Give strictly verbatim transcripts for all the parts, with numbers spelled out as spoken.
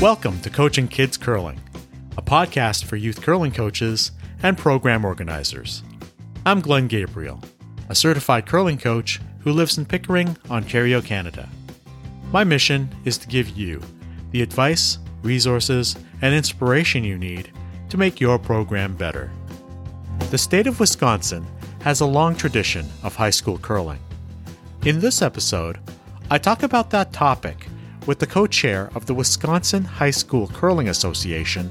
Welcome to Coaching Kids Curling, a podcast for youth curling coaches and program organizers. I'm Glenn Gabriel, a certified curling coach who lives in Pickering, Ontario, Canada. My mission is to give you the advice, resources, and inspiration you need to make your program better. The state of Wisconsin has a long tradition of high school curling. In this episode, I talk about that topic with the co-chair of the Wisconsin High School Curling Association,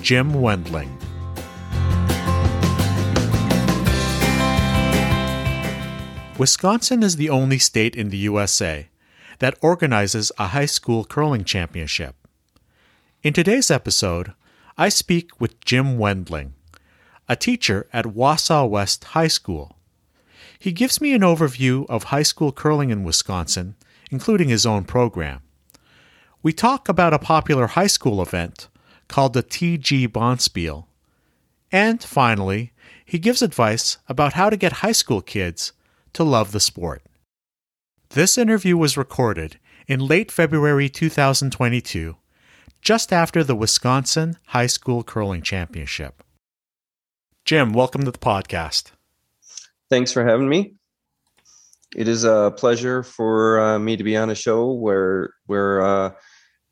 Jim Wendling. Wisconsin is the only state in the U S A that organizes a high school curling championship. In today's episode, I speak with Jim Wendling, a teacher at Wausau West High School. He gives me an overview of high school curling in Wisconsin, including his own program. We talk about a popular high school event called the T G Bonspiel. And finally, he gives advice about how to get high school kids to love the sport. This interview was recorded in late February two thousand twenty-two, just after the Wisconsin High School Curling Championship. Jim, welcome to the podcast. Thanks for having me. It is a pleasure for uh, me to be on a show where where uh,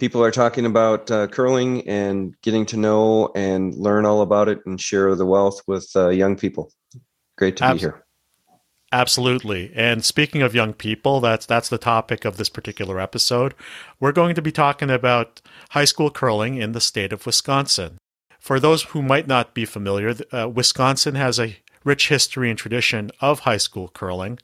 people are talking about uh, curling and getting to know and learn all about it and share the wealth with uh, young people. Great to Ab- be here. Absolutely. And speaking of young people, that's that's the topic of this particular episode. We're going to be talking about high school curling in the state of Wisconsin. For those who might not be familiar, uh, Wisconsin has a rich history and tradition of high school curling.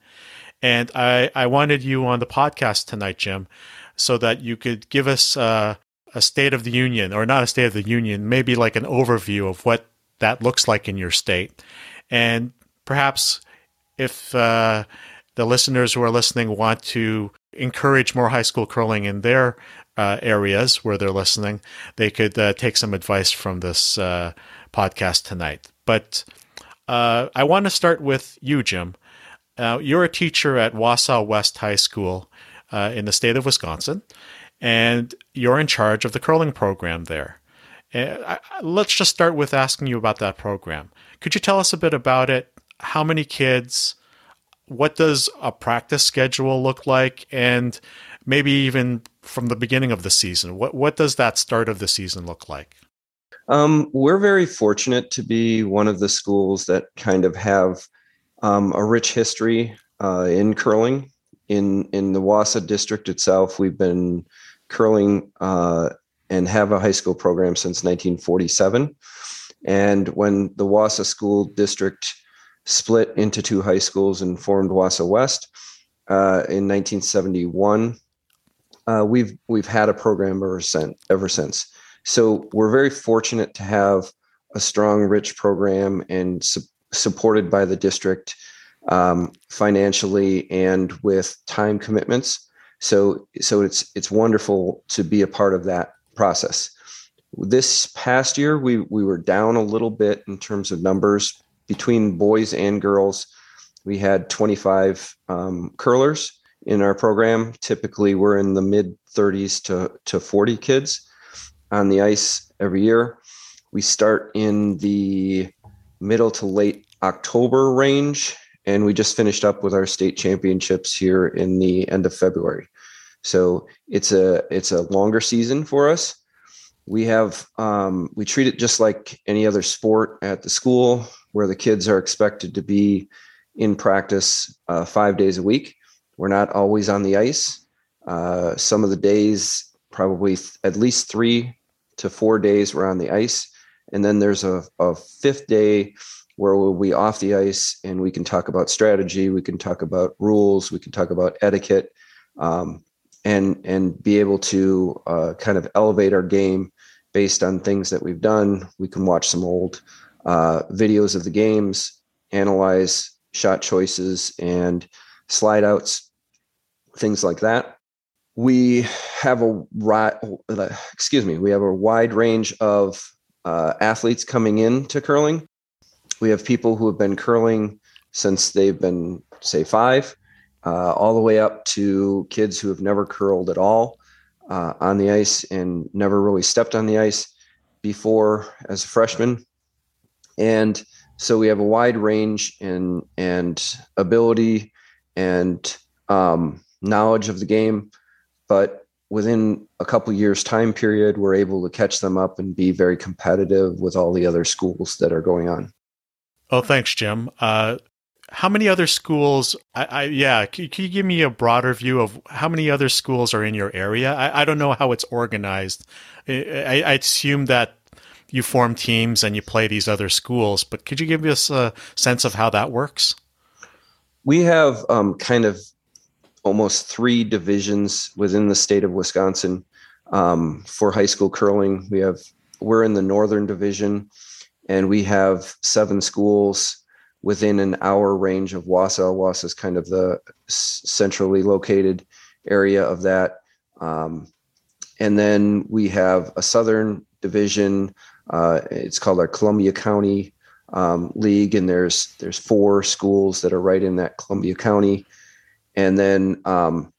And I, I wanted you on the podcast tonight, Jim, so that you could give us uh, a State of the Union, or not a State of the Union, maybe like an overview of what that looks like in your state. And perhaps if uh, the listeners who are listening want to encourage more high school curling in their uh, areas where they're listening, they could uh, take some advice from this uh, podcast tonight. But uh, I want to start with you, Jim. Uh, you're a teacher at Wausau West High School uh, in the state of Wisconsin, and you're in charge of the curling program there. And I, I, let's just start with asking you about that program. Could you tell us a bit about it? How many kids? What does a practice schedule look like? And maybe even from the beginning of the season, what, what does that start of the season look like? Um, we're very fortunate to be one of the schools that kind of have Um, a rich history uh, in curling. In in the Wausau district itself, we've been curling uh, and have a high school program since nineteen forty-seven. And when the Wausau school district split into two high schools and formed Wausau West uh, in nineteen seventy-one, uh, we've we've had a program ever since, ever since. So we're very fortunate to have a strong, rich program and support supported by the district um, financially and with time commitments. So, so it's, it's wonderful to be a part of that process. This past year, we, we were down a little bit in terms of numbers between boys and girls. We had twenty-five um, curlers in our program. Typically we're in the mid thirties to, to forty kids on the ice every year. We start in the middle to late October range, and we just finished up with our state championships here in the end of February. So it's a it's a longer season for us. We have um, we treat it just like any other sport at the school, where the kids are expected to be in practice uh, five days a week. We're not always on the ice. Uh, some of the days, probably th- at least three to four days, we're on the ice. And then there's a, a fifth day where we'll be off the ice and we can talk about strategy. We can talk about rules. We can talk about etiquette um, and, and be able to uh, kind of elevate our game based on things that we've done. We can watch some old uh, videos of the games, analyze shot choices and slide outs, things like that. We have a excuse me, we have a wide range of Uh, athletes coming in to curling. We have people who have been curling since they've been, say, five, uh, all the way up to kids who have never curled at all. uh, on the ice and never really stepped on the ice before as a freshman. And so we have a wide range in and ability and um, knowledge of the game, but within a couple years time period, we're able to catch them up and be very competitive with all the other schools that are going on. Oh, thanks, Jim. Uh, how many other schools? I, I yeah. Can, can you give me a broader view of how many other schools are in your area? I, I don't know how it's organized. I, I assume that you form teams and you play these other schools, but could you give us a sense of how that works? We have um, kind of almost three divisions within the state of Wisconsin um, for high school curling. We have, we're in the northern division, and we have seven schools within an hour range of Wausau. Wausau is kind of the centrally located area of that. Um, and then we have a southern division. Uh, it's called our Columbia County um, League, and there's there's four schools that are right in that Columbia County. And then um,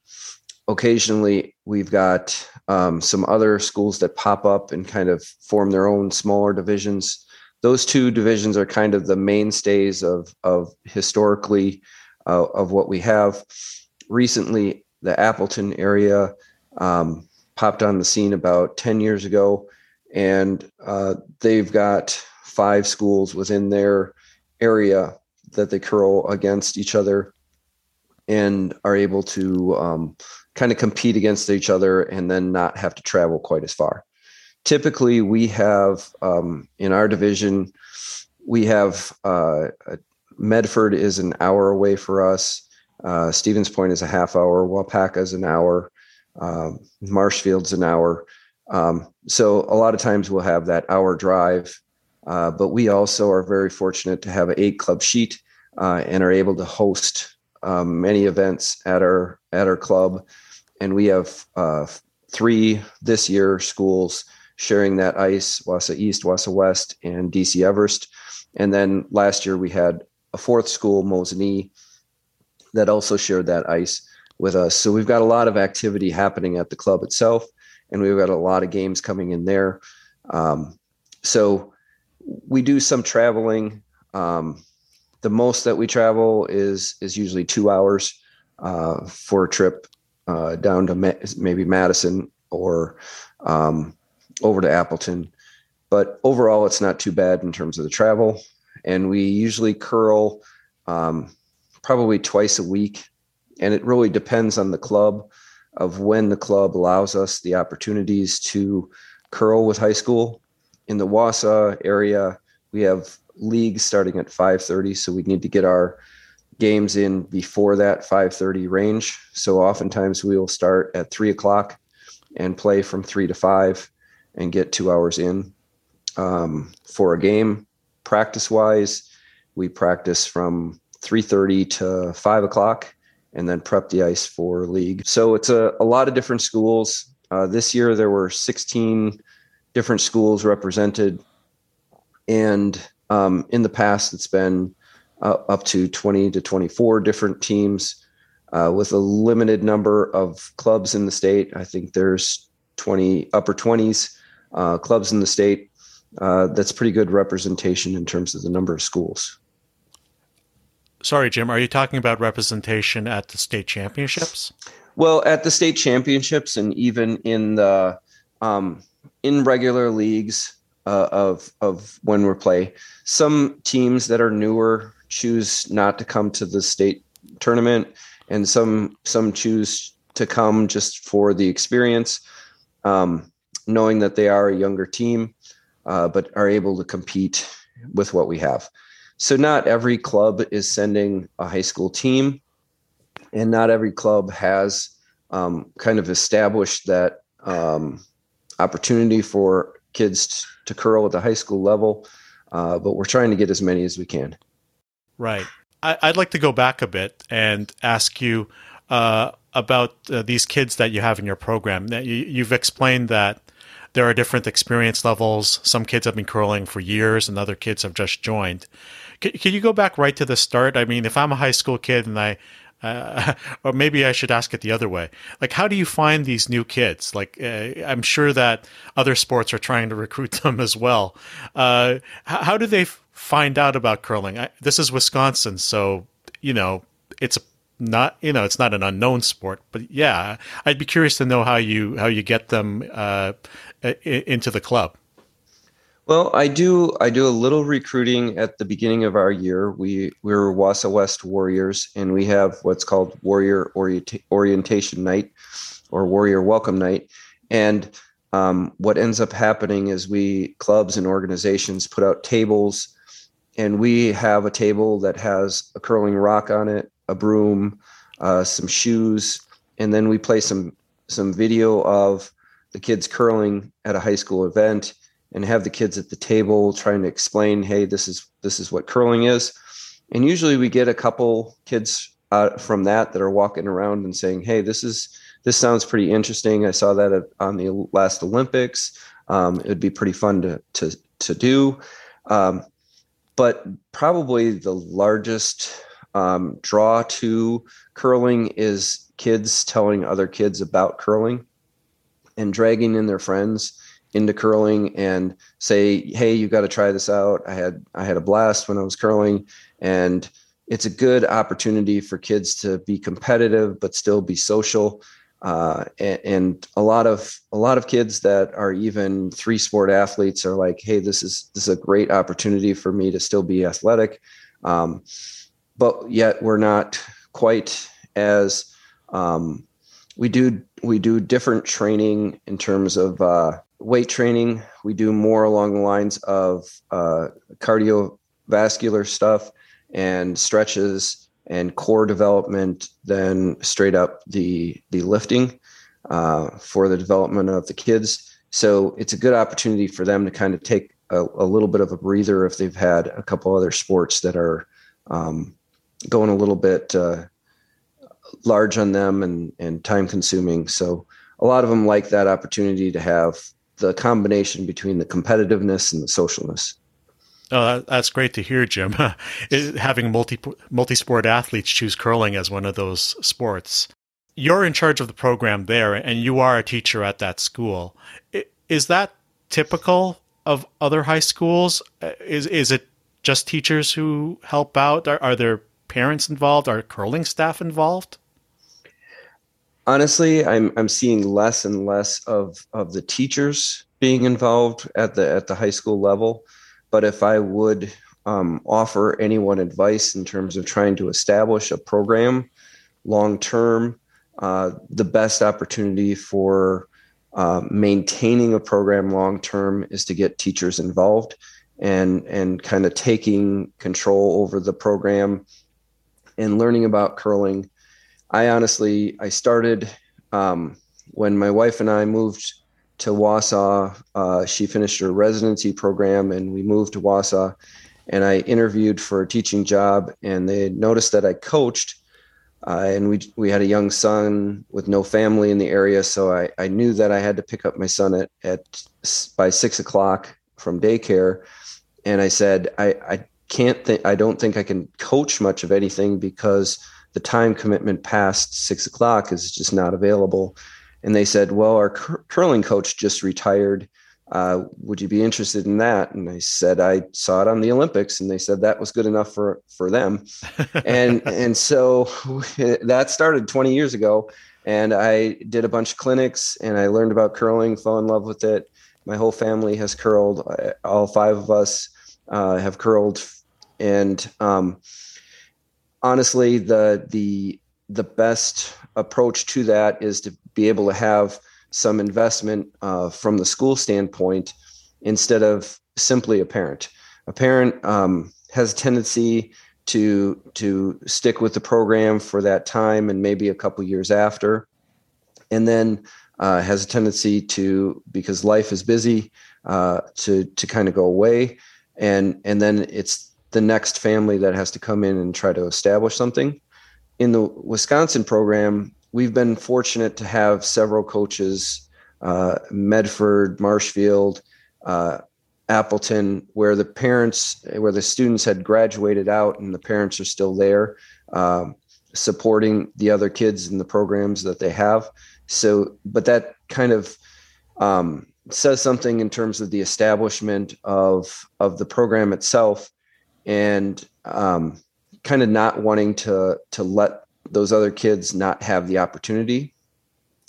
occasionally we've got um, some other schools that pop up and kind of form their own smaller divisions. Those two divisions are kind of the mainstays of, of historically uh, of what we have. Recently, the Appleton area um, popped on the scene about ten years ago, and uh, they've got five schools within their area that they curl against each other and are able to um, kind of compete against each other and then not have to travel quite as far. Typically, we have um, in our division, we have uh, Medford is an hour away for us. Uh, Stevens Point is a half hour. Waupaca is an hour. Um, Marshfield's an hour. Um, so a lot of times we'll have that hour drive. Uh, but we also are very fortunate to have an eight club sheet uh, and are able to host um, many events at our at our club. And we have uh, three this year schools sharing that ice: Wausau East, Wausau West, and D C Everest. And then last year we had a fourth school, Mosinee, that also shared that ice with us. So we've got a lot of activity happening at the club itself, and we've got a lot of games coming in there. Um, so we do some traveling. Um, the most that we travel is is usually two hours uh, for a trip uh, down to Ma- maybe Madison or um, over to Appleton, but overall it's not too bad in terms of the travel. And we usually curl um, probably twice a week. And it really depends on the club of when the club allows us the opportunities to curl with high school. In the Wausau area, we have leagues starting at five thirty. So we need to get our games in before that five thirty range. So oftentimes we will start at three o'clock and play from three to five and get two hours in um, for a game. Practice-wise, we practice from three thirty to five o'clock and then prep the ice for league. So it's a, a lot of different schools. Uh, this year there were sixteen different schools represented, and um, in the past it's been uh, up to twenty to twenty-four different teams uh, with a limited number of clubs in the state. I think there's twenty upper twenties uh, clubs in the state. Uh, that's pretty good representation in terms of the number of schools. Sorry, Jim, are you talking about representation at the state championships? Well, at the state championships and even in the um, in regular leagues uh, of of when we play, some teams that are newer choose not to come to the state tournament, and some some choose to come just for the experience, um, knowing that they are a younger team, uh, but are able to compete with what we have. So not every club is sending a high school team, and not every club has um, kind of established that um, opportunity for kids to curl at the high school level, uh, but we're trying to get as many as we can. Right. I- I'd like to go back a bit and ask you uh, about uh, these kids that you have in your program. Now, you- you've explained that there are different experience levels. Some kids have been curling for years and other kids have just joined. Can, can you go back right to the start? I mean, if I'm a high school kid and I, Uh, or maybe I should ask it the other way. Like, how do you find these new kids? Like, uh, I'm sure that other sports are trying to recruit them as well. Uh, how, how do they f- find out about curling? I, this is Wisconsin, so, you know, it's not, you know, it's not an unknown sport, but yeah, I'd be curious to know how you, how you get them uh, I- into the club. Well, I do. I do a little recruiting at the beginning of our year. We we're Wausau West Warriors, and we have what's called Warrior Orient- Orientation Night, or Warrior Welcome Night. And um, what ends up happening is we clubs and organizations put out tables, and we have a table that has a curling rock on it, a broom, uh, some shoes, and then we play some some video of the kids curling at a high school event. And have the kids at the table trying to explain, hey, this is this is what curling is. And usually we get a couple kids uh, from that that are walking around and saying, hey, this is this sounds pretty interesting. I saw that on the last Olympics. Um, it would be pretty fun to to to do. Um, but probably the largest um, draw to curling is kids telling other kids about curling and dragging in their friends into curling and say, hey, you got to try this out. I had, I had a blast when I was curling, and it's a good opportunity for kids to be competitive, but still be social. Uh, and, and a lot of, a lot of kids that are even three sport athletes are like, hey, this is, this is a great opportunity for me to still be athletic. Um, but yet we're not quite as, um, we do, we do different training in terms of, uh, weight training. We do more along the lines of uh, cardiovascular stuff and stretches and core development than straight up the the lifting uh, for the development of the kids. So it's a good opportunity for them to kind of take a, a little bit of a breather if they've had a couple other sports that are um, going a little bit uh, large on them and, and time consuming. So a lot of them like that opportunity to have the combination between the competitiveness and the socialness. Oh, that's great to hear, Jim. Having multi multi-sport athletes choose curling as one of those sports. You're in charge of the program there, and you are a teacher at that school. Is that typical of other high schools? Is is it just teachers who help out? Are, are there parents involved? Are curling staff involved? Honestly, I'm I'm seeing less and less of, of the teachers being involved at the at the high school level. But if I would um, offer anyone advice in terms of trying to establish a program long term, uh, the best opportunity for uh, maintaining a program long term is to get teachers involved and and kind of taking control over the program and learning about curling. I honestly, I started um, when my wife and I moved to Wausau. Uh, she finished her residency program and we moved to Wausau, and I interviewed for a teaching job, and they noticed that I coached uh, and we we had a young son with no family in the area. So I, I knew that I had to pick up my son at, at by six o'clock from daycare. And I said, I, I can't think, I don't think I can coach much of anything because the time commitment past six o'clock is just not available. And they said, well, our cur- curling coach just retired. Uh, would you be interested in that? And I said, I saw it on the Olympics, and they said that was good enough for, for them. and, and so that started twenty years ago, and I did a bunch of clinics and I learned about curling, fell in love with it. My whole family has curled. All five of us uh, have curled. And, um, honestly, the the the best approach to that is to be able to have some investment uh, from the school standpoint instead of simply a parent. A parent um, has a tendency to to stick with the program for that time and maybe a couple years after, and then uh, has a tendency to, because life is busy, uh, to to kind of go away, and and then it's the next family that has to come in and try to establish something. In the Wisconsin program, we've been fortunate to have several coaches, uh, Medford, Marshfield, uh, Appleton, where the parents, where the students had graduated out and the parents are still there. Um, supporting the other kids in the programs that they have. So, but that kind of um, says something in terms of the establishment of, of the program itself, and um, kind of not wanting to, to let those other kids not have the opportunity.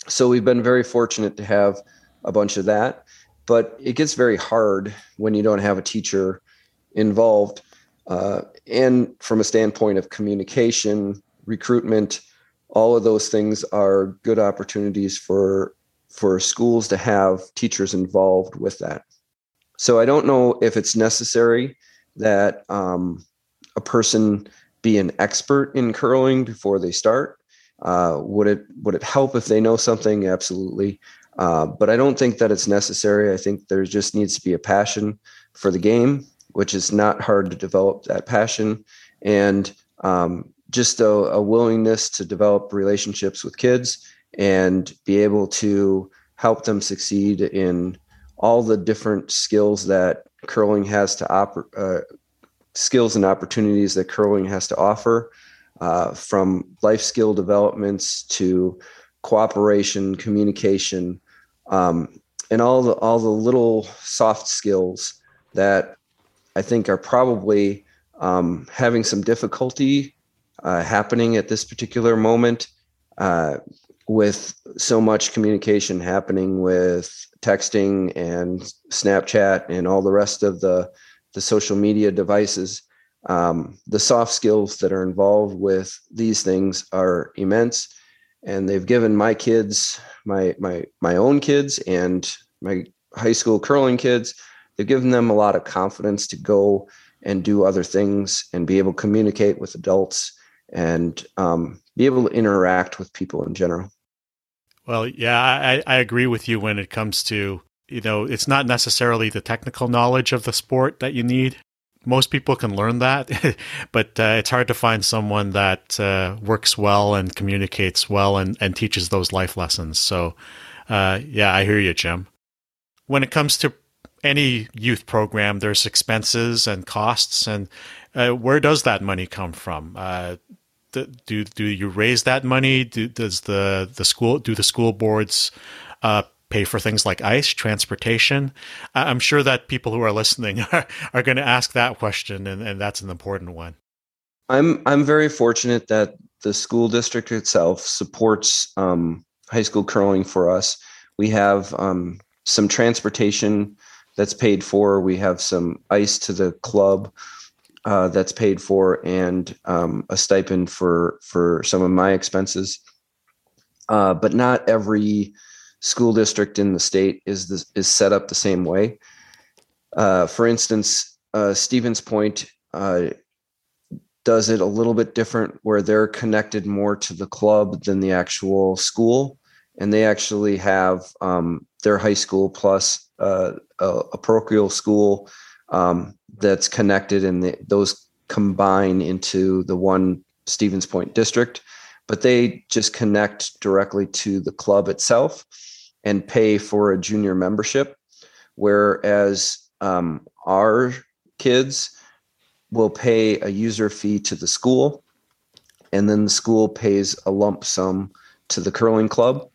So we've been very fortunate to have a bunch of that, but it gets very hard when you don't have a teacher involved. Uh, and from a standpoint of communication, recruitment, all of those things are good opportunities for, for schools to have teachers involved with that. So I don't know if it's necessary that um, a person be an expert in curling before they start. Uh, would it, would it help if they know something? Absolutely. Uh, but I don't think that it's necessary. I think there just needs to be a passion for the game, which is not hard to develop that passion, and um, just a, a willingness to develop relationships with kids and be able to help them succeed in all the different skills that curling has to offer, oper- uh, skills and opportunities that curling has to offer, uh, from life skill developments to cooperation, communication, um, and all the, all the little soft skills that I think are probably um, having some difficulty uh, happening at this particular moment, uh, with so much communication happening with texting and Snapchat and all the rest of the, the social media devices. Um, the soft skills that are involved with these things are immense, and they've given my kids, my, my, my own kids and my high school curling kids, they've given them a lot of confidence to go and do other things and be able to communicate with adults and um, be able to interact with people in general. Well, yeah, I, I agree with you when it comes to, you know, it's not necessarily the technical knowledge of the sport that you need. Most people can learn that, but uh, it's hard to find someone that uh, works well and communicates well and, and teaches those life lessons. So, uh, yeah, I hear you, Jim. When it comes to any youth program, there's expenses and costs, and uh, where does that money come from? Uh, do do you raise that money? Do, does the, the school do the school boards uh, pay for things like ice, transportation? I'm sure that people who are listening are, are going to ask that question, and, and that's an important one. I'm I'm very fortunate that the school district itself supports um, high school curling for us. We have um, some transportation that's paid for. We have some ice to the club uh, that's paid for, and um, a stipend for, for some of my expenses. Uh, but not every school district in the state is this, is set up the same way. Uh, for instance, uh, Stevens Point uh, does it a little bit different, where they're connected more to the club than the actual school. And they actually have um, their high school plus Uh, a, a parochial school um, that's connected, and the, those combine into the one Stevens Point district, but they just connect directly to the club itself and pay for a junior membership. Whereas um, our kids will pay a user fee to the school, and then the school pays a lump sum to the curling club.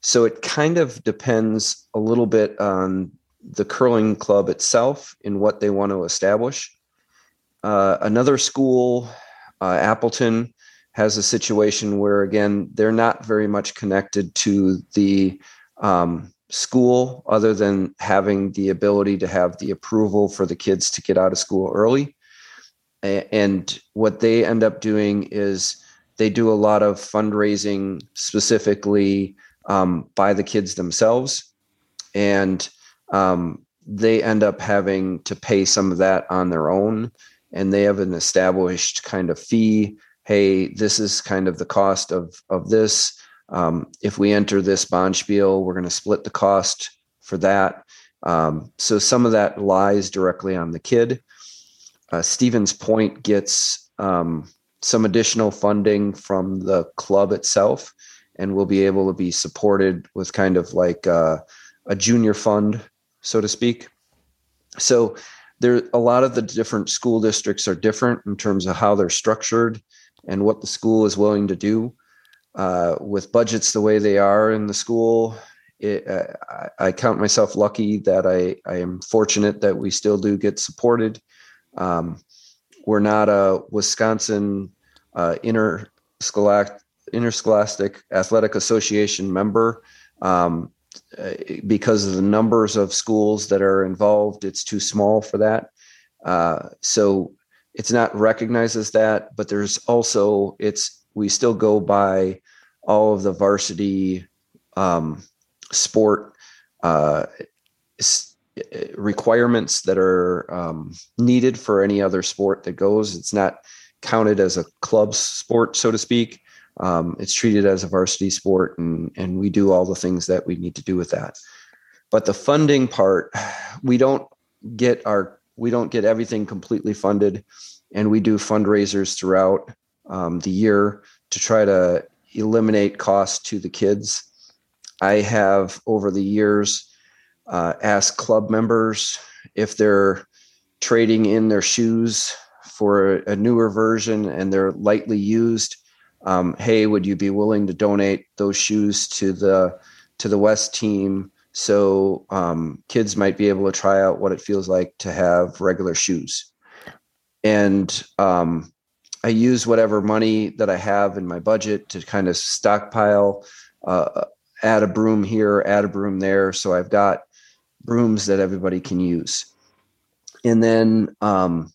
So it kind of depends a little bit on the curling club itself and what they want to establish. Uh, another school, uh, Appleton, has a situation where, again, they're not very much connected to the um, school, other than having the ability to have the approval for the kids to get out of school early. And what they end up doing is they do a lot of fundraising specifically Um, by the kids themselves, and um, they end up having to pay some of that on their own, and they have an established kind of fee. Hey, this is kind of the cost of, of this. Um, if we enter this Bonspiel, we're going to split the cost for that. Um, so some of that lies directly on the kid. Uh, Stevens Point gets um, some additional funding from the club itself, and we'll be able to be supported with kind of like uh, a junior fund, so to speak. So there, a lot of the different school districts are different in terms of how they're structured and what the school is willing to do. Uh, with budgets the way they are in the school, it, uh, I, I count myself lucky that I, I am fortunate that we still do get supported. Um, we're not a Wisconsin uh, interscholastic, interscholastic athletic association member. Um, because of the numbers of schools that are involved, it's too small for that. Uh, so it's not recognized as that, but there's also, it's, we still go by all of the varsity um, sport uh, s- requirements that are um, needed for any other sport that goes. It's not counted as a club sport, so to speak. Um, it's treated as a varsity sport, and, and we do all the things that we need to do with that. But the funding part, we don't get our, we don't get everything completely funded, and we do fundraisers throughout um, the year to try to eliminate costs to the kids. I have over the years uh, asked club members if they're trading in their shoes for a newer version and they're lightly used. Um, hey, would you be willing to donate those shoes to the to the West team so um, kids might be able to try out what it feels like to have regular shoes? And um, I use whatever money that I have in my budget to kind of stockpile, uh, add a broom here, add a broom there. So I've got brooms that everybody can use. And then um,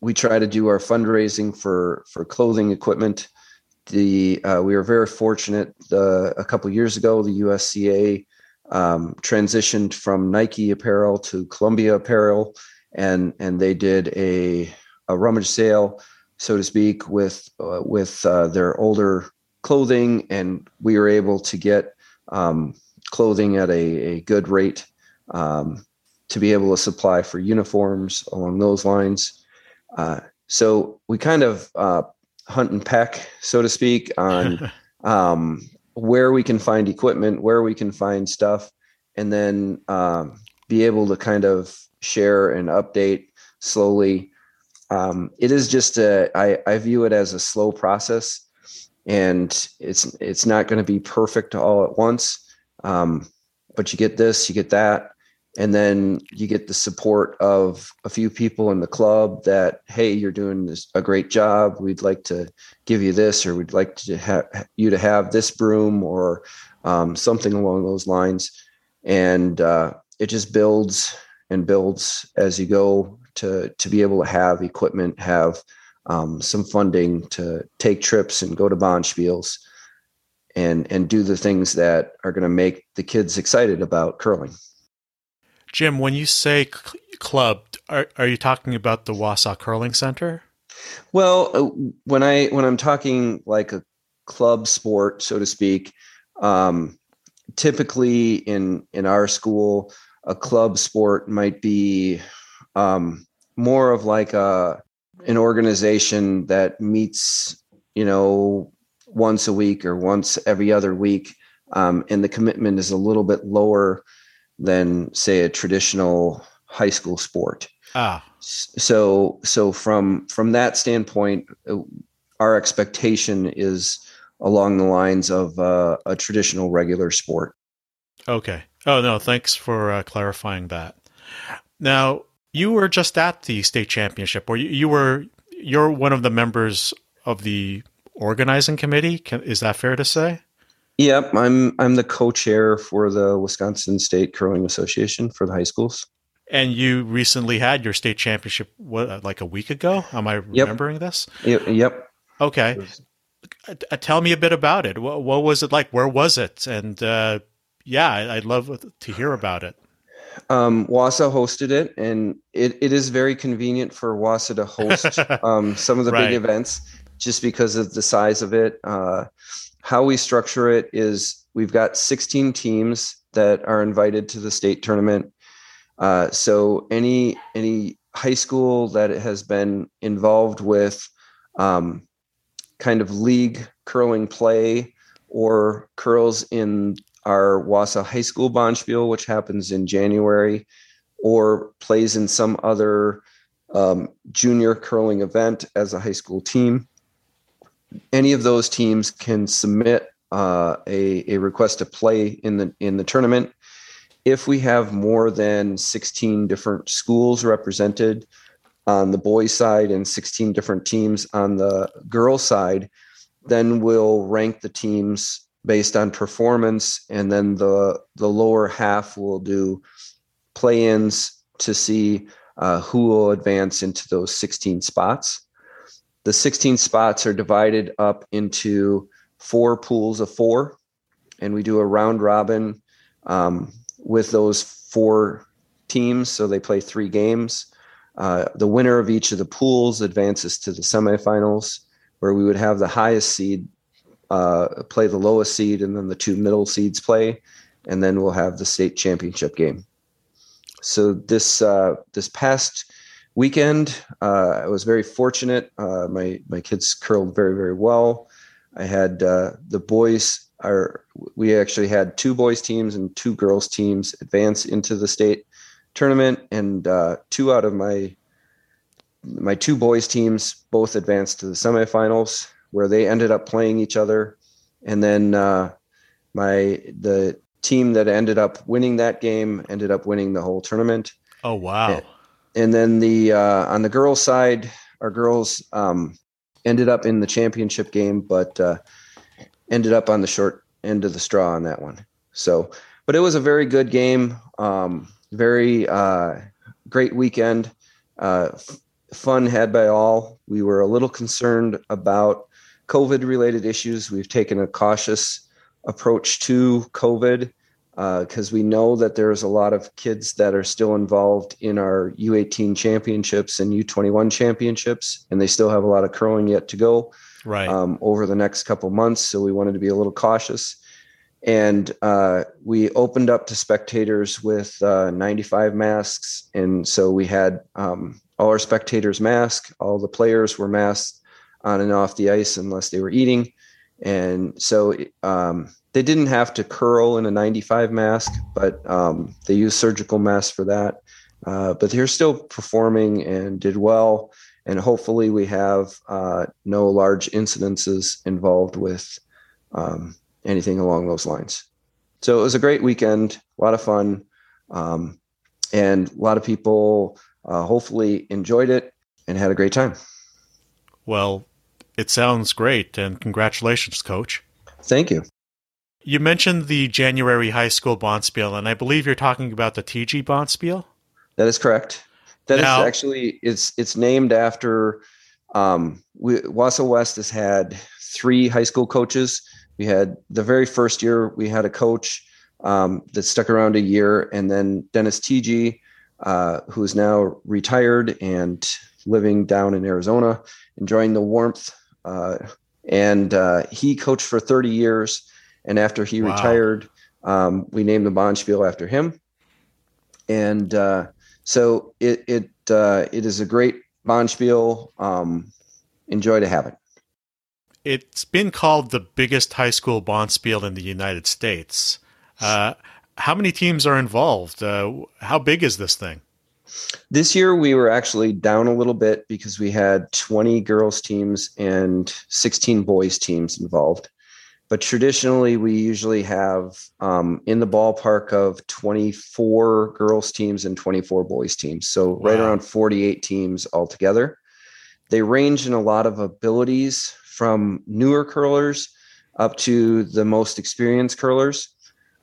we try to do our fundraising for, for clothing equipment. The uh, we were very fortunate. The, a couple years ago, the U S C A um, transitioned from Nike apparel to Columbia apparel, and and they did a a rummage sale, so to speak, with uh, with uh, their older clothing, and we were able to get um, clothing at a, a good rate um, to be able to supply for uniforms along those lines. Uh, so we kind of. Uh, hunt and peck, so to speak, on um, where we can find equipment, where we can find stuff, and then um, be able to kind of share and update slowly. Um, it is just a, I, I view it as a slow process, and it's, it's not going to be perfect all at once. Um, but you get this, you get that. And then you get the support of a few people in the club that, hey, you're doing this, a great job. We'd like to give you this, or we'd like to have you to have this broom, or um, something along those lines. And uh, it just builds and builds as you go to, to be able to have equipment, have um, some funding to take trips and go to Bonspiels and, and do the things that are going to make the kids excited about curling. Jim, when you say cl- club, are, are you talking about the Wausau Curling Center? Well, when I when I'm talking like a club sport, so to speak, um, typically in in our school, a club sport might be um, more of like a an organization that meets, you know, once a week or once every other week, um, and the commitment is a little bit lower than, say, a traditional high school sport. Ah. So, so from, from that standpoint, our expectation is along the lines of uh, a traditional regular sport. Okay. Oh, no, thanks for uh, clarifying that. Now, you were just at the state championship, or you, you were, you're one of the members of the organizing committee. Can, is that fair to say? Yep, I'm I'm the co-chair for the Wisconsin State Curling Association for the high schools. And you recently had your state championship, what, like a week ago? Am I remembering yep. this? Yep. Okay. Uh, tell me a bit about it. What, what was it like? Where was it? And uh, yeah, I'd love to hear about it. Um, Wausau hosted it, and it, it is very convenient for Wausau to host um, some of the right. big events just because of the size of it. Uh How we structure it is we've got sixteen teams that are invited to the state tournament. Uh, so any any high school that has been involved with um, kind of league curling play or curls in our Wausau High School Bonspiel, which happens in January, or plays in some other um, junior curling event as a high school team, any of those teams can submit uh, a, a request to play in the in the tournament. If we have more than sixteen different schools represented on the boys' side and sixteen different teams on the girls' side, then we'll rank the teams based on performance, and then the the lower half will do play-ins to see uh, who will advance into those sixteen spots. The sixteen spots are divided up into four pools of four, and we do a round robin um, with those four teams, so they play three games. Uh, the winner of each of the pools advances to the semifinals, where we would have the highest seed uh, play the lowest seed, and then the two middle seeds play, and then we'll have the state championship game. So this uh, this past weekend, uh, I was very fortunate. Uh, my my kids curled very, very well. I had uh, the boys are we actually had two boys teams and two girls teams advance into the state tournament, and uh, two out of my my two boys teams both advanced to the semifinals, where they ended up playing each other. And then uh, my the team that ended up winning that game ended up winning the whole tournament. Oh, wow. And, and then the uh, on the girls' side, our girls um, ended up in the championship game, but uh, ended up on the short end of the straw on that one. So, but it was a very good game, um, very uh, great weekend. Uh, fun had by all. We were a little concerned about COVID related issues. We've taken a cautious approach to COVID because uh, we know that there's a lot of kids that are still involved in our U eighteen championships and U twenty-one championships, and they still have a lot of curling yet to go right um, over the next couple months. So we wanted to be a little cautious, and uh, we opened up to spectators with uh, ninety-five masks. And so we had um, all our spectators masked, all the players were masked on and off the ice unless they were eating. And so um, they didn't have to curl in a ninety-five mask, but um, they used surgical masks for that. Uh, but they're still performing and did well. And hopefully we have uh, no large incidences involved with um, anything along those lines. So it was a great weekend, a lot of fun, um, and a lot of people uh, hopefully enjoyed it and had a great time. Well, it sounds great, and congratulations, Coach. Thank you. You mentioned the January high school Bonspiel, and I believe you're talking about the T G Bonspiel? That is correct. That now, is actually, it's it's named after, um, we, Wausau West has had three high school coaches. We had the very first year, we had a coach um, that stuck around a year, and then Dennis T G, uh, who is now retired and living down in Arizona, enjoying the warmth. Uh, and uh, he coached for thirty years. And after he wow. retired, um, we named the Bonspiel after him. And uh, so it it uh, it is a great Bonspiel. Um, enjoy to have it. It's been called the biggest high school Bonspiel in the United States. Uh, how many teams are involved? Uh, how big is this thing? This year, we were actually down a little bit because we had twenty girls teams and sixteen boys teams involved. But traditionally, we usually have um, in the ballpark of twenty-four girls teams and twenty-four boys teams. So wow. right around forty-eight teams altogether. They range in a lot of abilities from newer curlers up to the most experienced curlers.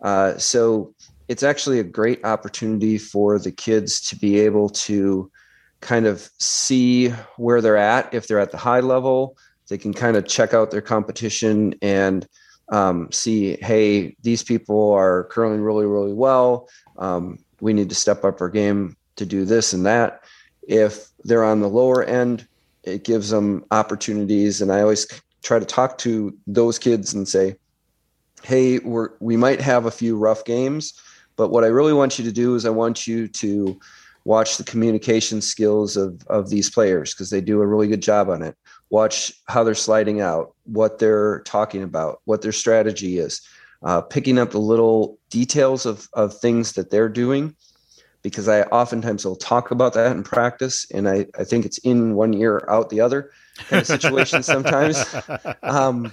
Uh, so it's actually a great opportunity for the kids to be able to kind of see where they're at. If they're at the high level, they can kind of check out their competition and um, see, hey, these people are curling really, really well. Um, we need to step up our game to do this and that. If they're on the lower end, it gives them opportunities. And I always try to talk to those kids and say, hey, we're, we might have a few rough games, but what I really want you to do is I want you to watch the communication skills of, of these players because they do a really good job on it. Watch how they're sliding out, what they're talking about, what their strategy is, uh, picking up the little details of, of things that they're doing. because I oftentimes will talk about that in practice, and I, I think it's in one ear, out the other kind of situation sometimes. Um,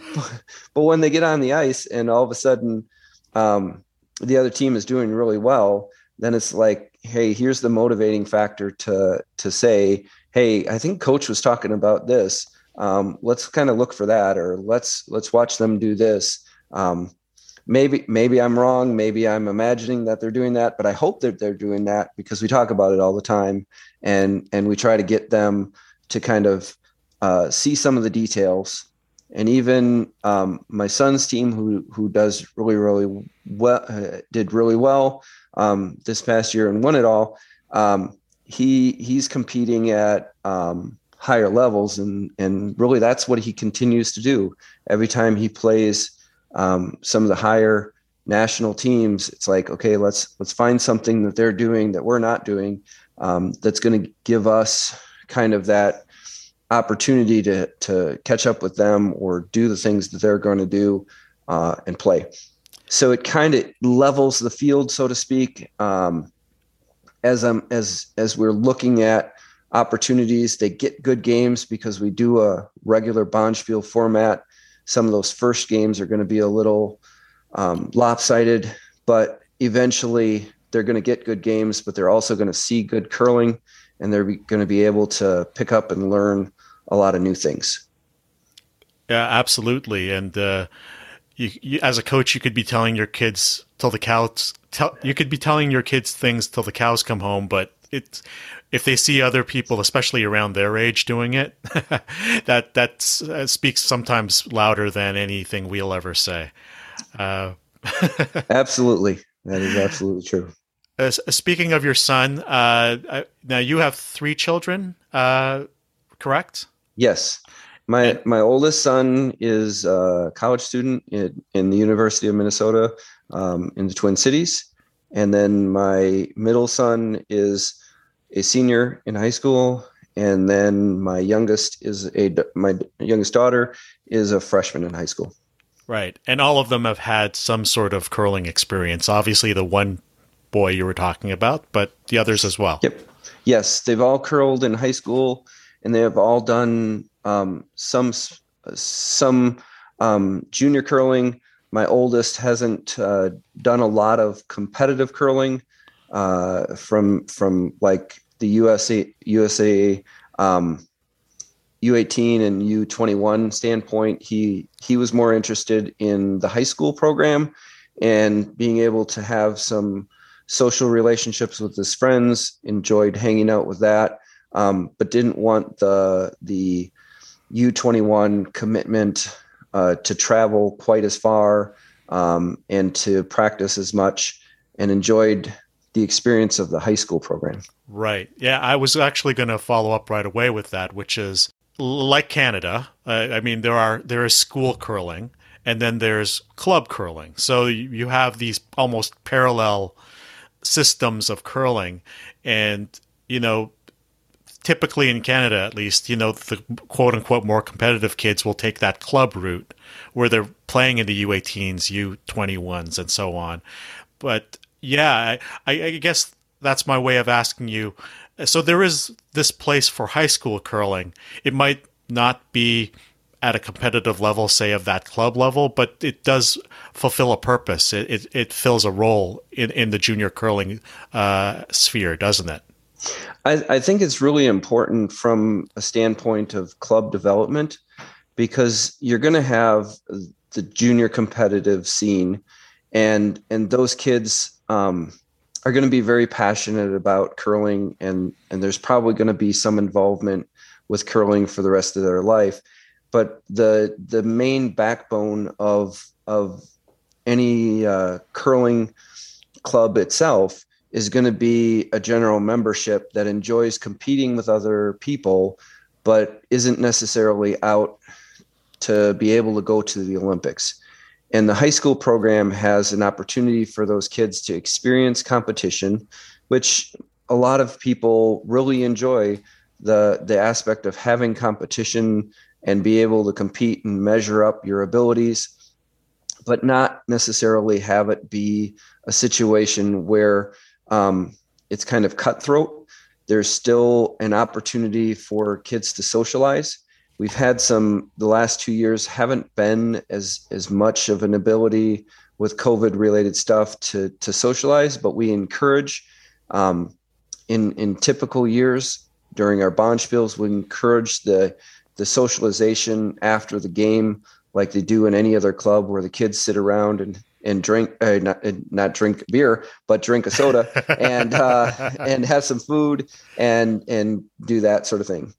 but when they get on the ice and all of a sudden um, the other team is doing really well, then it's like, hey, here's the motivating factor to to say, hey, I think coach was talking about this. Um, let's kind of look for that, or let's let's watch them do this. Um, maybe maybe I'm wrong. Maybe I'm imagining that they're doing that, but I hope that they're doing that because we talk about it all the time, and and we try to get them to kind of uh, see some of the details. And even um, my son's team, who who does really really well, uh, did really well um, this past year and won it all. Um, he he's competing at Um, higher levels. And, and really that's what he continues to do. Every time he plays um, some of the higher national teams, it's like, okay, let's, let's find something that they're doing that we're not doing um, that's going to give us kind of that opportunity to, to catch up with them or do the things that they're going to do uh, and play. So it kind of levels the field, so to speak. Um, as I'm, as, as we're looking at opportunities, they get good games because we do a regular Bonspiel format. Some of those first games are going to be a little um, lopsided, but eventually they're going to get good games, but they're also going to see good curling, and they're going to be able to pick up and learn a lot of new things. Yeah, absolutely. And uh, you, you, as a coach, you could be telling your kids till the cows tell, you could be telling your kids things till the cows come home, but it's, if they see other people, especially around their age, doing it, that that's, uh, speaks sometimes louder than anything we'll ever say. Uh, absolutely. That is absolutely true. Uh, speaking of your son, uh, I, now you have three children, uh, correct? Yes. My and- my oldest son is a college student in, in the University of Minnesota um, in the Twin Cities. And then my middle son is a senior in high school, and then my youngest is a my youngest daughter is a freshman in high school. Right, and all of them have had some sort of curling experience. Obviously, the one boy you were talking about, but the others as well. Yep, yes, they've all curled in high school, and they have all done um, some some um, junior curling. My oldest hasn't uh, done a lot of competitive curling uh, from from like the U S A U S A um, U eighteen and U twenty-one standpoint. He he was more interested in the high school program and being able to have some social relationships with his friends. Enjoyed hanging out with that, um, but didn't want the the U twenty-one commitment. Uh, to travel quite as far um, and to practice as much, and enjoyed the experience of the high school program. Right. Yeah, I was actually going to follow up right away with that, which is like Canada. Uh, I mean, there are there is school curling and then there's club curling. So you, you have these almost parallel systems of curling, and you know, typically in Canada, at least, you know, the quote unquote more competitive kids will take that club route where they're playing in the U eighteens, U twenty-ones, and so on. But yeah, I, I guess that's my way of asking you. So there is this place for high school curling. It might not be at a competitive level, say of that club level, but it does fulfill a purpose. It it, it fills a role in, in the junior curling uh, sphere, doesn't it? I, I think it's really important from a standpoint of club development, because you're going to have the junior competitive scene, and and those kids um, are going to be very passionate about curling, and, and there's probably going to be some involvement with curling for the rest of their life. But the the main backbone of of any uh, curling club itself is going to be a general membership that enjoys competing with other people, but isn't necessarily out to be able to go to the Olympics. And the high school program has an opportunity for those kids to experience competition, which a lot of people really enjoy, the, the aspect of having competition and be able to compete and measure up your abilities, but not necessarily have it be a situation where Um, it's kind of cutthroat, there's still an opportunity for kids to socialize. We've had some, the last two years haven't been as, as much of an ability with COVID related stuff to, to socialize, but we encourage, um, in, in typical years during our Bonspiels, we encourage the, the socialization after the game, like they do in any other club where the kids sit around and, and drink, uh, not, not drink beer, but drink a soda and, uh, and have some food and, and do that sort of thing.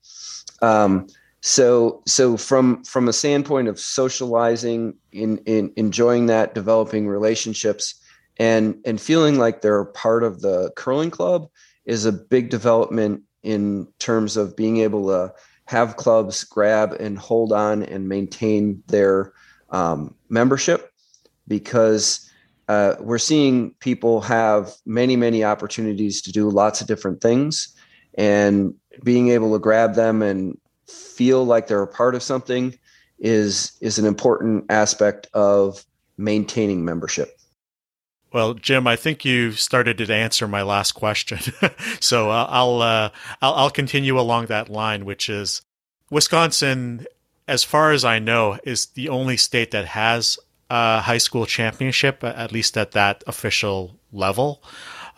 Um, So, so from, from a standpoint of socializing, in, in enjoying that, developing relationships, and, and feeling like they're part of the curling club is a big development in terms of being able to have clubs grab and hold on and maintain their um, membership, because uh, we're seeing people have many, many opportunities to do lots of different things, and being able to grab them and feel like they're a part of something is is an important aspect of maintaining membership. Well, Jim, I think you started to answer my last question, so uh, I'll, uh, I'll I'll continue along that line, which is Wisconsin, as far as I know, is the only state that has a high school championship, at least at that official level.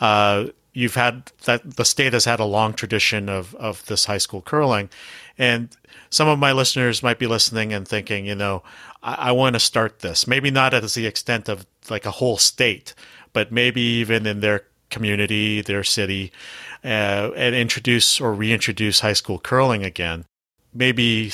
Uh, you've had that the state has had a long tradition of of this high school curling. And some of my listeners might be listening and thinking, you know, I, I want to start this. Maybe not at the extent of like a whole state, but maybe even in their community, their city, uh, and introduce or reintroduce high school curling again. Maybe,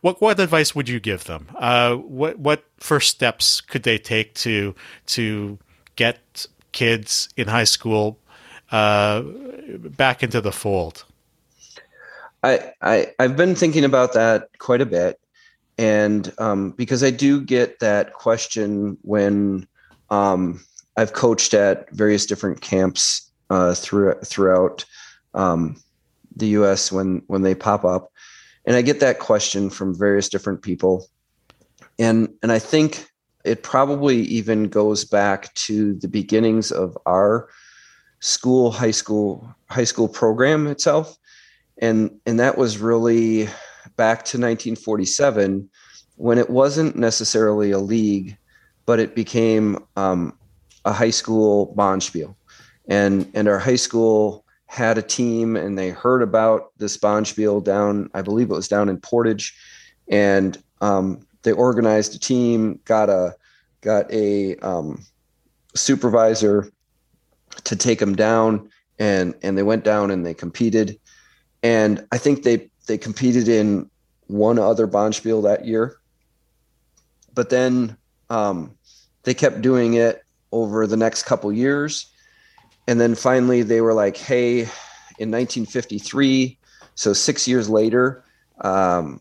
what what advice would you give them? Uh, what what first steps could they take to to get kids in high school uh, back into the fold? I, I, I've been thinking about that quite a bit, and um, because I do get that question when um, I've coached at various different camps uh, through, throughout um, the U S when, when they pop up. And I get that question from various different people. And, and I think it probably even goes back to the beginnings of our school, high school, high school program itself. And and that was really back to nineteen forty-seven, when it wasn't necessarily a league, but it became um, a high school Bonspiel. And, and our high school had a team, and they heard about this Bonspiel down, I believe it was down in Portage. And um, they organized a team, got a, got a um, supervisor to take them down, and, and they went down and they competed. And I think they, they competed in one other Bonspiel that year, but then um, they kept doing it over the next couple years. And then finally they were like, hey, in nineteen fifty-three, so six years later, um,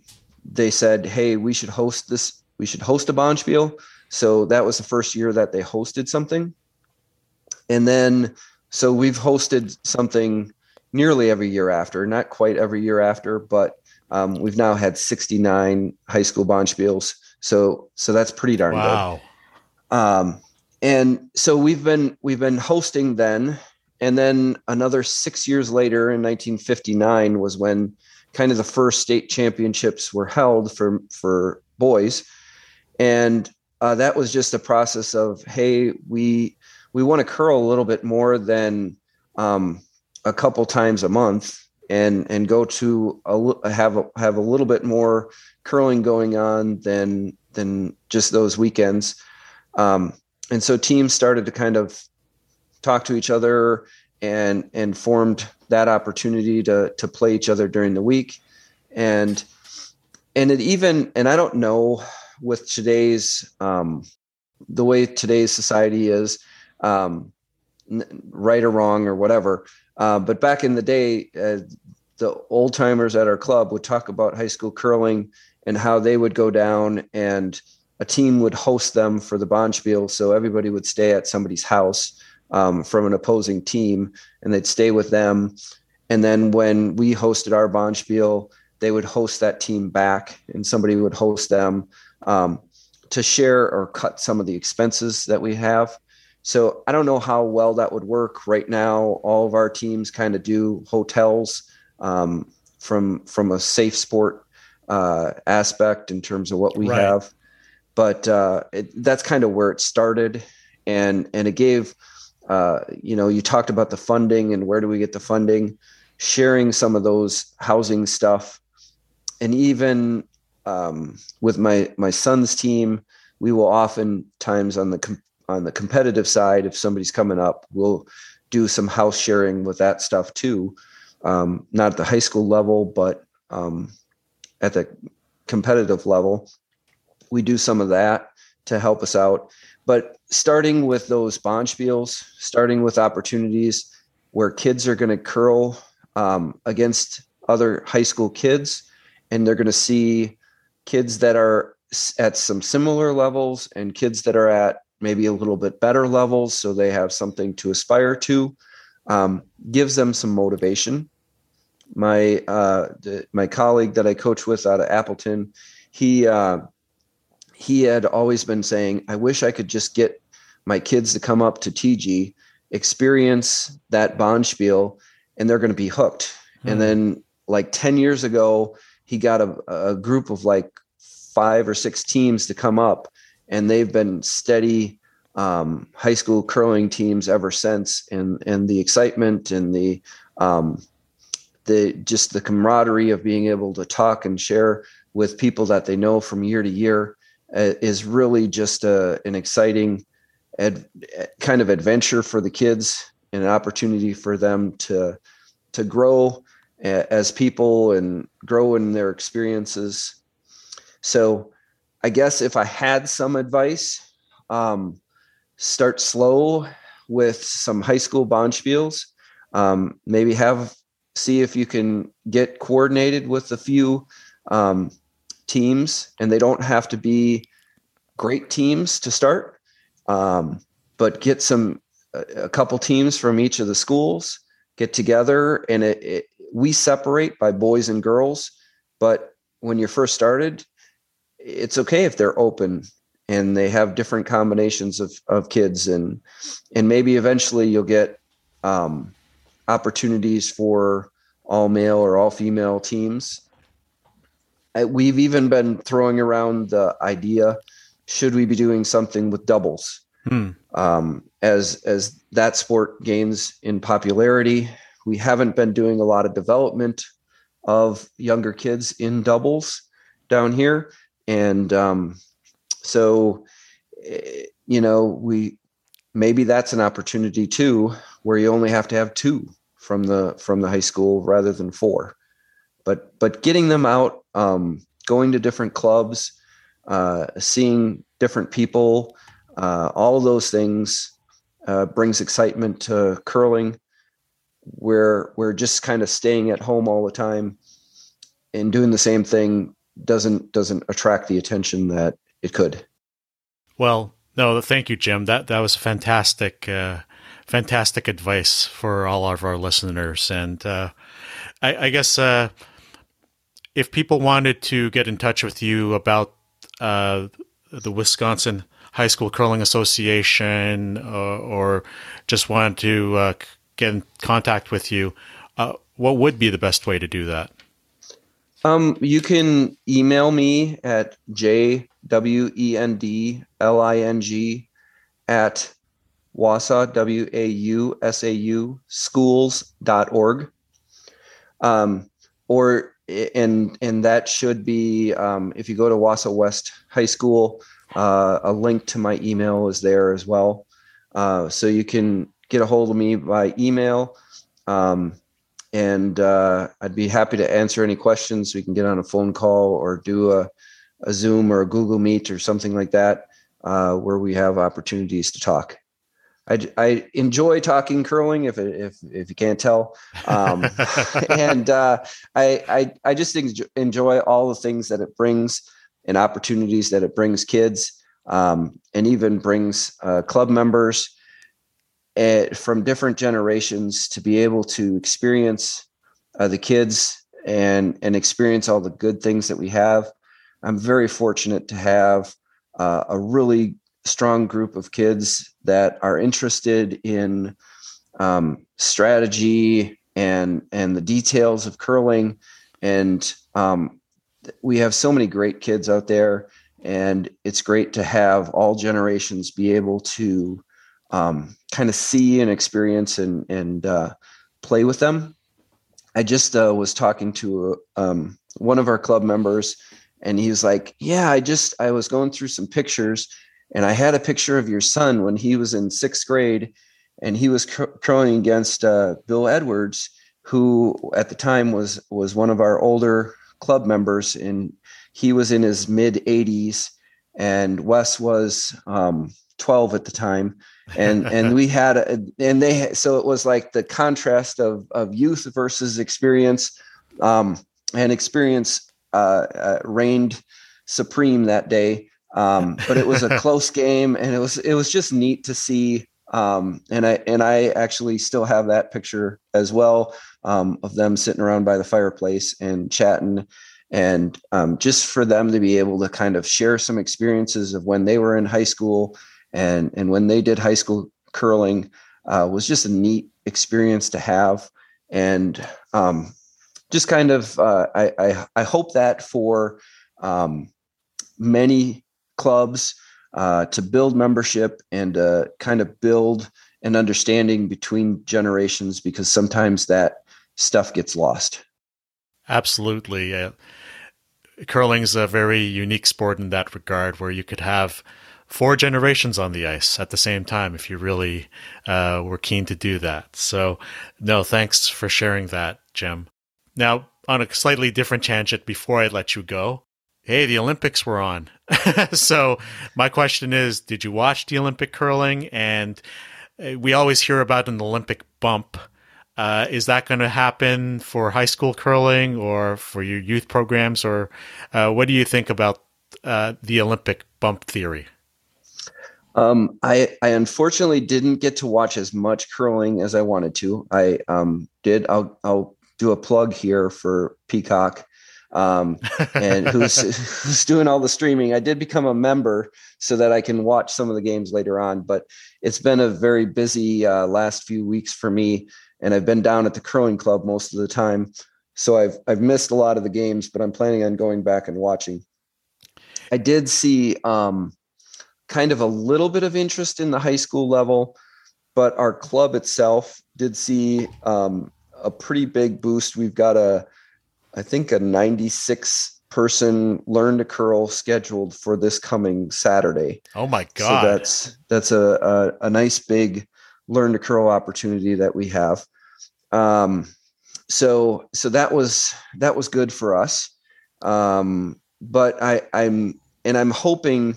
they said, hey, we should host this, we should host a Bonspiel. So that was the first year that they hosted something. And then, so we've hosted something nearly every year after, not quite every year after, but um, we've now had sixty-nine high school Bonspiels. So, so that's pretty darn wow. good. Um, and so we've been, we've been hosting then, and then another six years later in nineteen fifty-nine was when kind of the first state championships were held for, for boys. And uh, that was just a process of, hey, we, we want to curl a little bit more than, um, a couple times a month, and, and go to a, have a, have a little bit more curling going on than, than just those weekends. Um, and so teams started to kind of talk to each other and, and formed that opportunity to, to play each other during the week. And, and it even, and I don't know with today's, um, the way today's society is, um, right or wrong or whatever. Uh, but back in the day, uh, the old timers at our club would talk about high school curling and how they would go down and a team would host them for the Bonspiel. So everybody would stay at somebody's house um, from an opposing team, and they'd stay with them. And then when we hosted our Bonspiel, they would host that team back, and somebody would host them um, to share or cut some of the expenses that we have. So I don't know how well that would work right now. All of our teams kind of do hotels um, from from a safe sport uh, aspect in terms of what we right. have. But uh, it, that's kind of where it started. And and it gave, uh, you know, you talked about the funding and where do we get the funding, sharing some of those housing stuff. And even um, with my my son's team, we will oftentimes on the com- on the competitive side, if somebody's coming up, we'll do some house sharing with that stuff too. Um, not at the high school level, but um, at the competitive level, we do some of that to help us out. But starting with those bonspiels, starting with opportunities where kids are going to curl um, against other high school kids, and they're going to see kids that are at some similar levels and kids that are at maybe a little bit better levels, so they have something to aspire to, um, gives them some motivation. My uh, the, my colleague that I coach with out of Appleton, he uh, he had always been saying, I wish I could just get my kids to come up to T G, experience that bonspiel, and they're going to be hooked. Hmm. And then like ten years ago, he got a, a group of like five or six teams to come up, and they've been steady um, high school curling teams ever since. And and the excitement and the um, the just the camaraderie of being able to talk and share with people that they know from year to year uh, is really just a, an exciting ad, kind of adventure for the kids and an opportunity for them to to grow as people and grow in their experiences. So I guess if I had some advice, um, start slow with some high school bonspiels, um, maybe have, see if you can get coordinated with a few, um, teams, and they don't have to be great teams to start. Um, but get some, a, a couple teams from each of the schools, get together, and it, it we separate by boys and girls, but when you're first started, it's okay if they're open and they have different combinations of, of kids, and, and maybe eventually you'll get um, opportunities for all male or all female teams. We've even been throwing around the idea, should we be doing something with doubles? Hmm. Um, as, as that sport gains in popularity, we haven't been doing a lot of development of younger kids in doubles down here. And um, so, you know, we, maybe that's an opportunity too, where you only have to have two from the, from the high school rather than four, but, but getting them out, um, going to different clubs, uh, seeing different people, uh, all of those things uh, brings excitement to curling. Where we're just kind of staying at home all the time and doing the same thing doesn't doesn't attract the attention that it could. Well, no, thank you, Jim. That that was fantastic, uh, fantastic advice for all of our listeners. And uh, I, I guess uh, if people wanted to get in touch with you about uh, the Wisconsin High School Curling Association, uh, or just wanted to uh, get in contact with you, uh, what would be the best way to do that? Um, you can email me at j w e n d l i n g at Wausau, W A U S A U, schools dot org. Um, or, and, and that should be, um, if you go to Wausau West High School, uh, a link to my email is there as well. Uh, so you can get a hold of me by email. Um, and, uh, I'd be happy to answer any questions. We can get on a phone call or do a, a Zoom or a Google Meet or something like that, uh, where we have opportunities to talk. I, I enjoy talking curling, if, if, if you can't tell. Um, and, uh, I, I, I just enjoy all the things that it brings and opportunities that it brings kids, um, and even brings, uh, club members from different generations to be able to experience uh, the kids and, and experience all the good things that we have. I'm very fortunate to have uh, a really strong group of kids that are interested in um, strategy and and the details of curling. And um, we have so many great kids out there, and it's great to have all generations be able to um, kind of see and experience and, and uh, play with them. I just uh, was talking to uh, um, one of our club members, and he was like, yeah, I just, I was going through some pictures, and I had a picture of your son when he was in sixth grade, and he was cur- curling against uh, Bill Edwards, who at the time was, was one of our older club members, and he was in his mid eighties, and Wes was um, twelve at the time. And, and we had, a, and they, so it was like the contrast of, of youth versus experience, um, and experience uh, uh, reigned supreme that day. Um, but it was a close game, and it was, it was just neat to see. Um, and I, and I actually still have that picture as well, um, of them sitting around by the fireplace and chatting, and, um, just for them to be able to kind of share some experiences of when they were in high school and, and when they did high school curling, uh, was just a neat experience to have. And, um, just kind of, uh, I, I, I hope that for, um, many clubs, Uh, to build membership and uh, kind of build an understanding between generations, because sometimes that stuff gets lost. Absolutely. Uh, curling is a very unique sport in that regard, where you could have four generations on the ice at the same time if you really uh, were keen to do that. So, no, thanks for sharing that, Jim. Now, on a slightly different tangent before I let you go, hey, the Olympics were on. So my question is, did you watch the Olympic curling? And we always hear about an Olympic bump. Uh, is that going to happen for high school curling or for your youth programs? Or uh, what do you think about uh, the Olympic bump theory? Um, I, I unfortunately didn't get to watch as much curling as I wanted to. I um, did. I'll, I'll do a plug here for Peacock. Um, and who's, who's doing all the streaming. I did become a member so that I can watch some of the games later on, but it's been a very busy uh, last few weeks for me. And I've been down at the curling club most of the time. So I've, I've missed a lot of the games, but I'm planning on going back and watching. I did see, um, kind of a little bit of interest in the high school level, but our club itself did see, um, a pretty big boost. We've got a, I think a ninety-six person learn to curl scheduled for this coming Saturday. Oh my God. So that's, that's a, a, a nice big learn to curl opportunity that we have. Um, so, so that was, that was good for us. Um, but I I'm, and I'm hoping,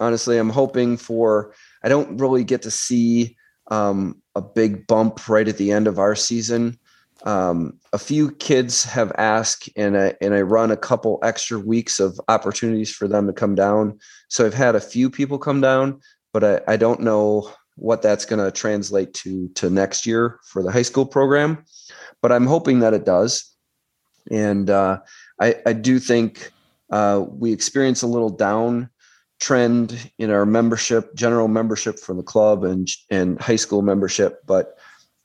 honestly, I'm hoping for, I don't really get to see um, a big bump right at the end of our season. Um, a few kids have asked, and I, and I run a couple extra weeks of opportunities for them to come down. So I've had a few people come down, but I, I don't know what that's going to translate to, to next year for the high school program, but I'm hoping that it does. And, uh, I, I do think, uh, we experience a little down trend in our membership, general membership from the club and, and high school membership, but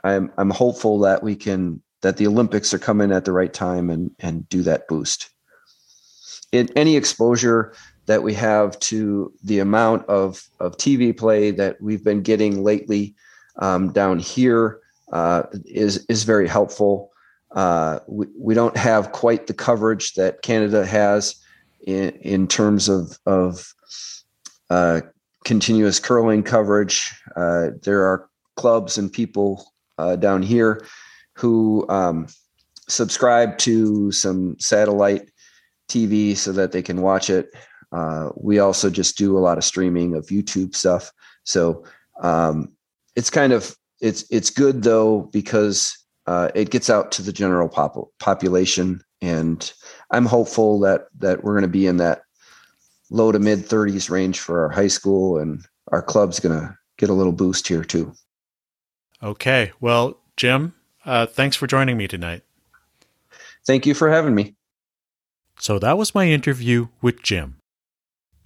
I'm, I'm hopeful that we can, that the Olympics are coming at the right time and, and do that boost. In any exposure that we have to the amount of, of T V play that we've been getting lately um, down here uh, is, is very helpful. Uh, we, we don't have quite the coverage that Canada has in, in terms of, of uh, continuous curling coverage. Uh, there are clubs and people uh, down here who um, subscribe to some satellite T V so that they can watch it. Uh, we also just do a lot of streaming of YouTube stuff. So um, it's kind of, it's, it's good though, because uh, it gets out to the general pop- population. And I'm hopeful that, that we're going to be in that low to mid thirties range for our high school, and our club's going to get a little boost here too. Okay. Well, Jim, Uh, thanks for joining me tonight. Thank you for having me. So that was my interview with Jim.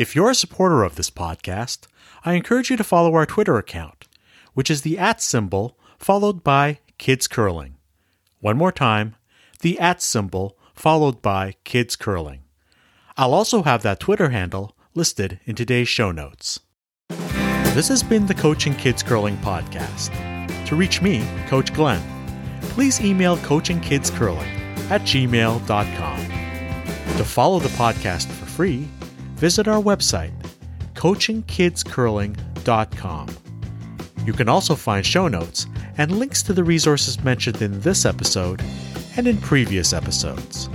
If you're a supporter of this podcast, I encourage you to follow our Twitter account, which is the at symbol followed by Kids Curling. One more time, the at symbol followed by Kids Curling. I'll also have that Twitter handle listed in today's show notes. This has been the Coach and Kids Curling podcast. To reach me, Coach Glenn, please email coaching kids curling at gmail dot com. To follow the podcast for free, visit our website, coaching kids curling dot com. You can also find show notes and links to the resources mentioned in this episode and in previous episodes.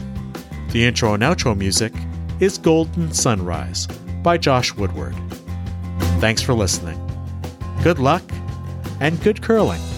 The intro and outro music is Golden Sunrise by Josh Woodward. Thanks for listening. Good luck and good curling.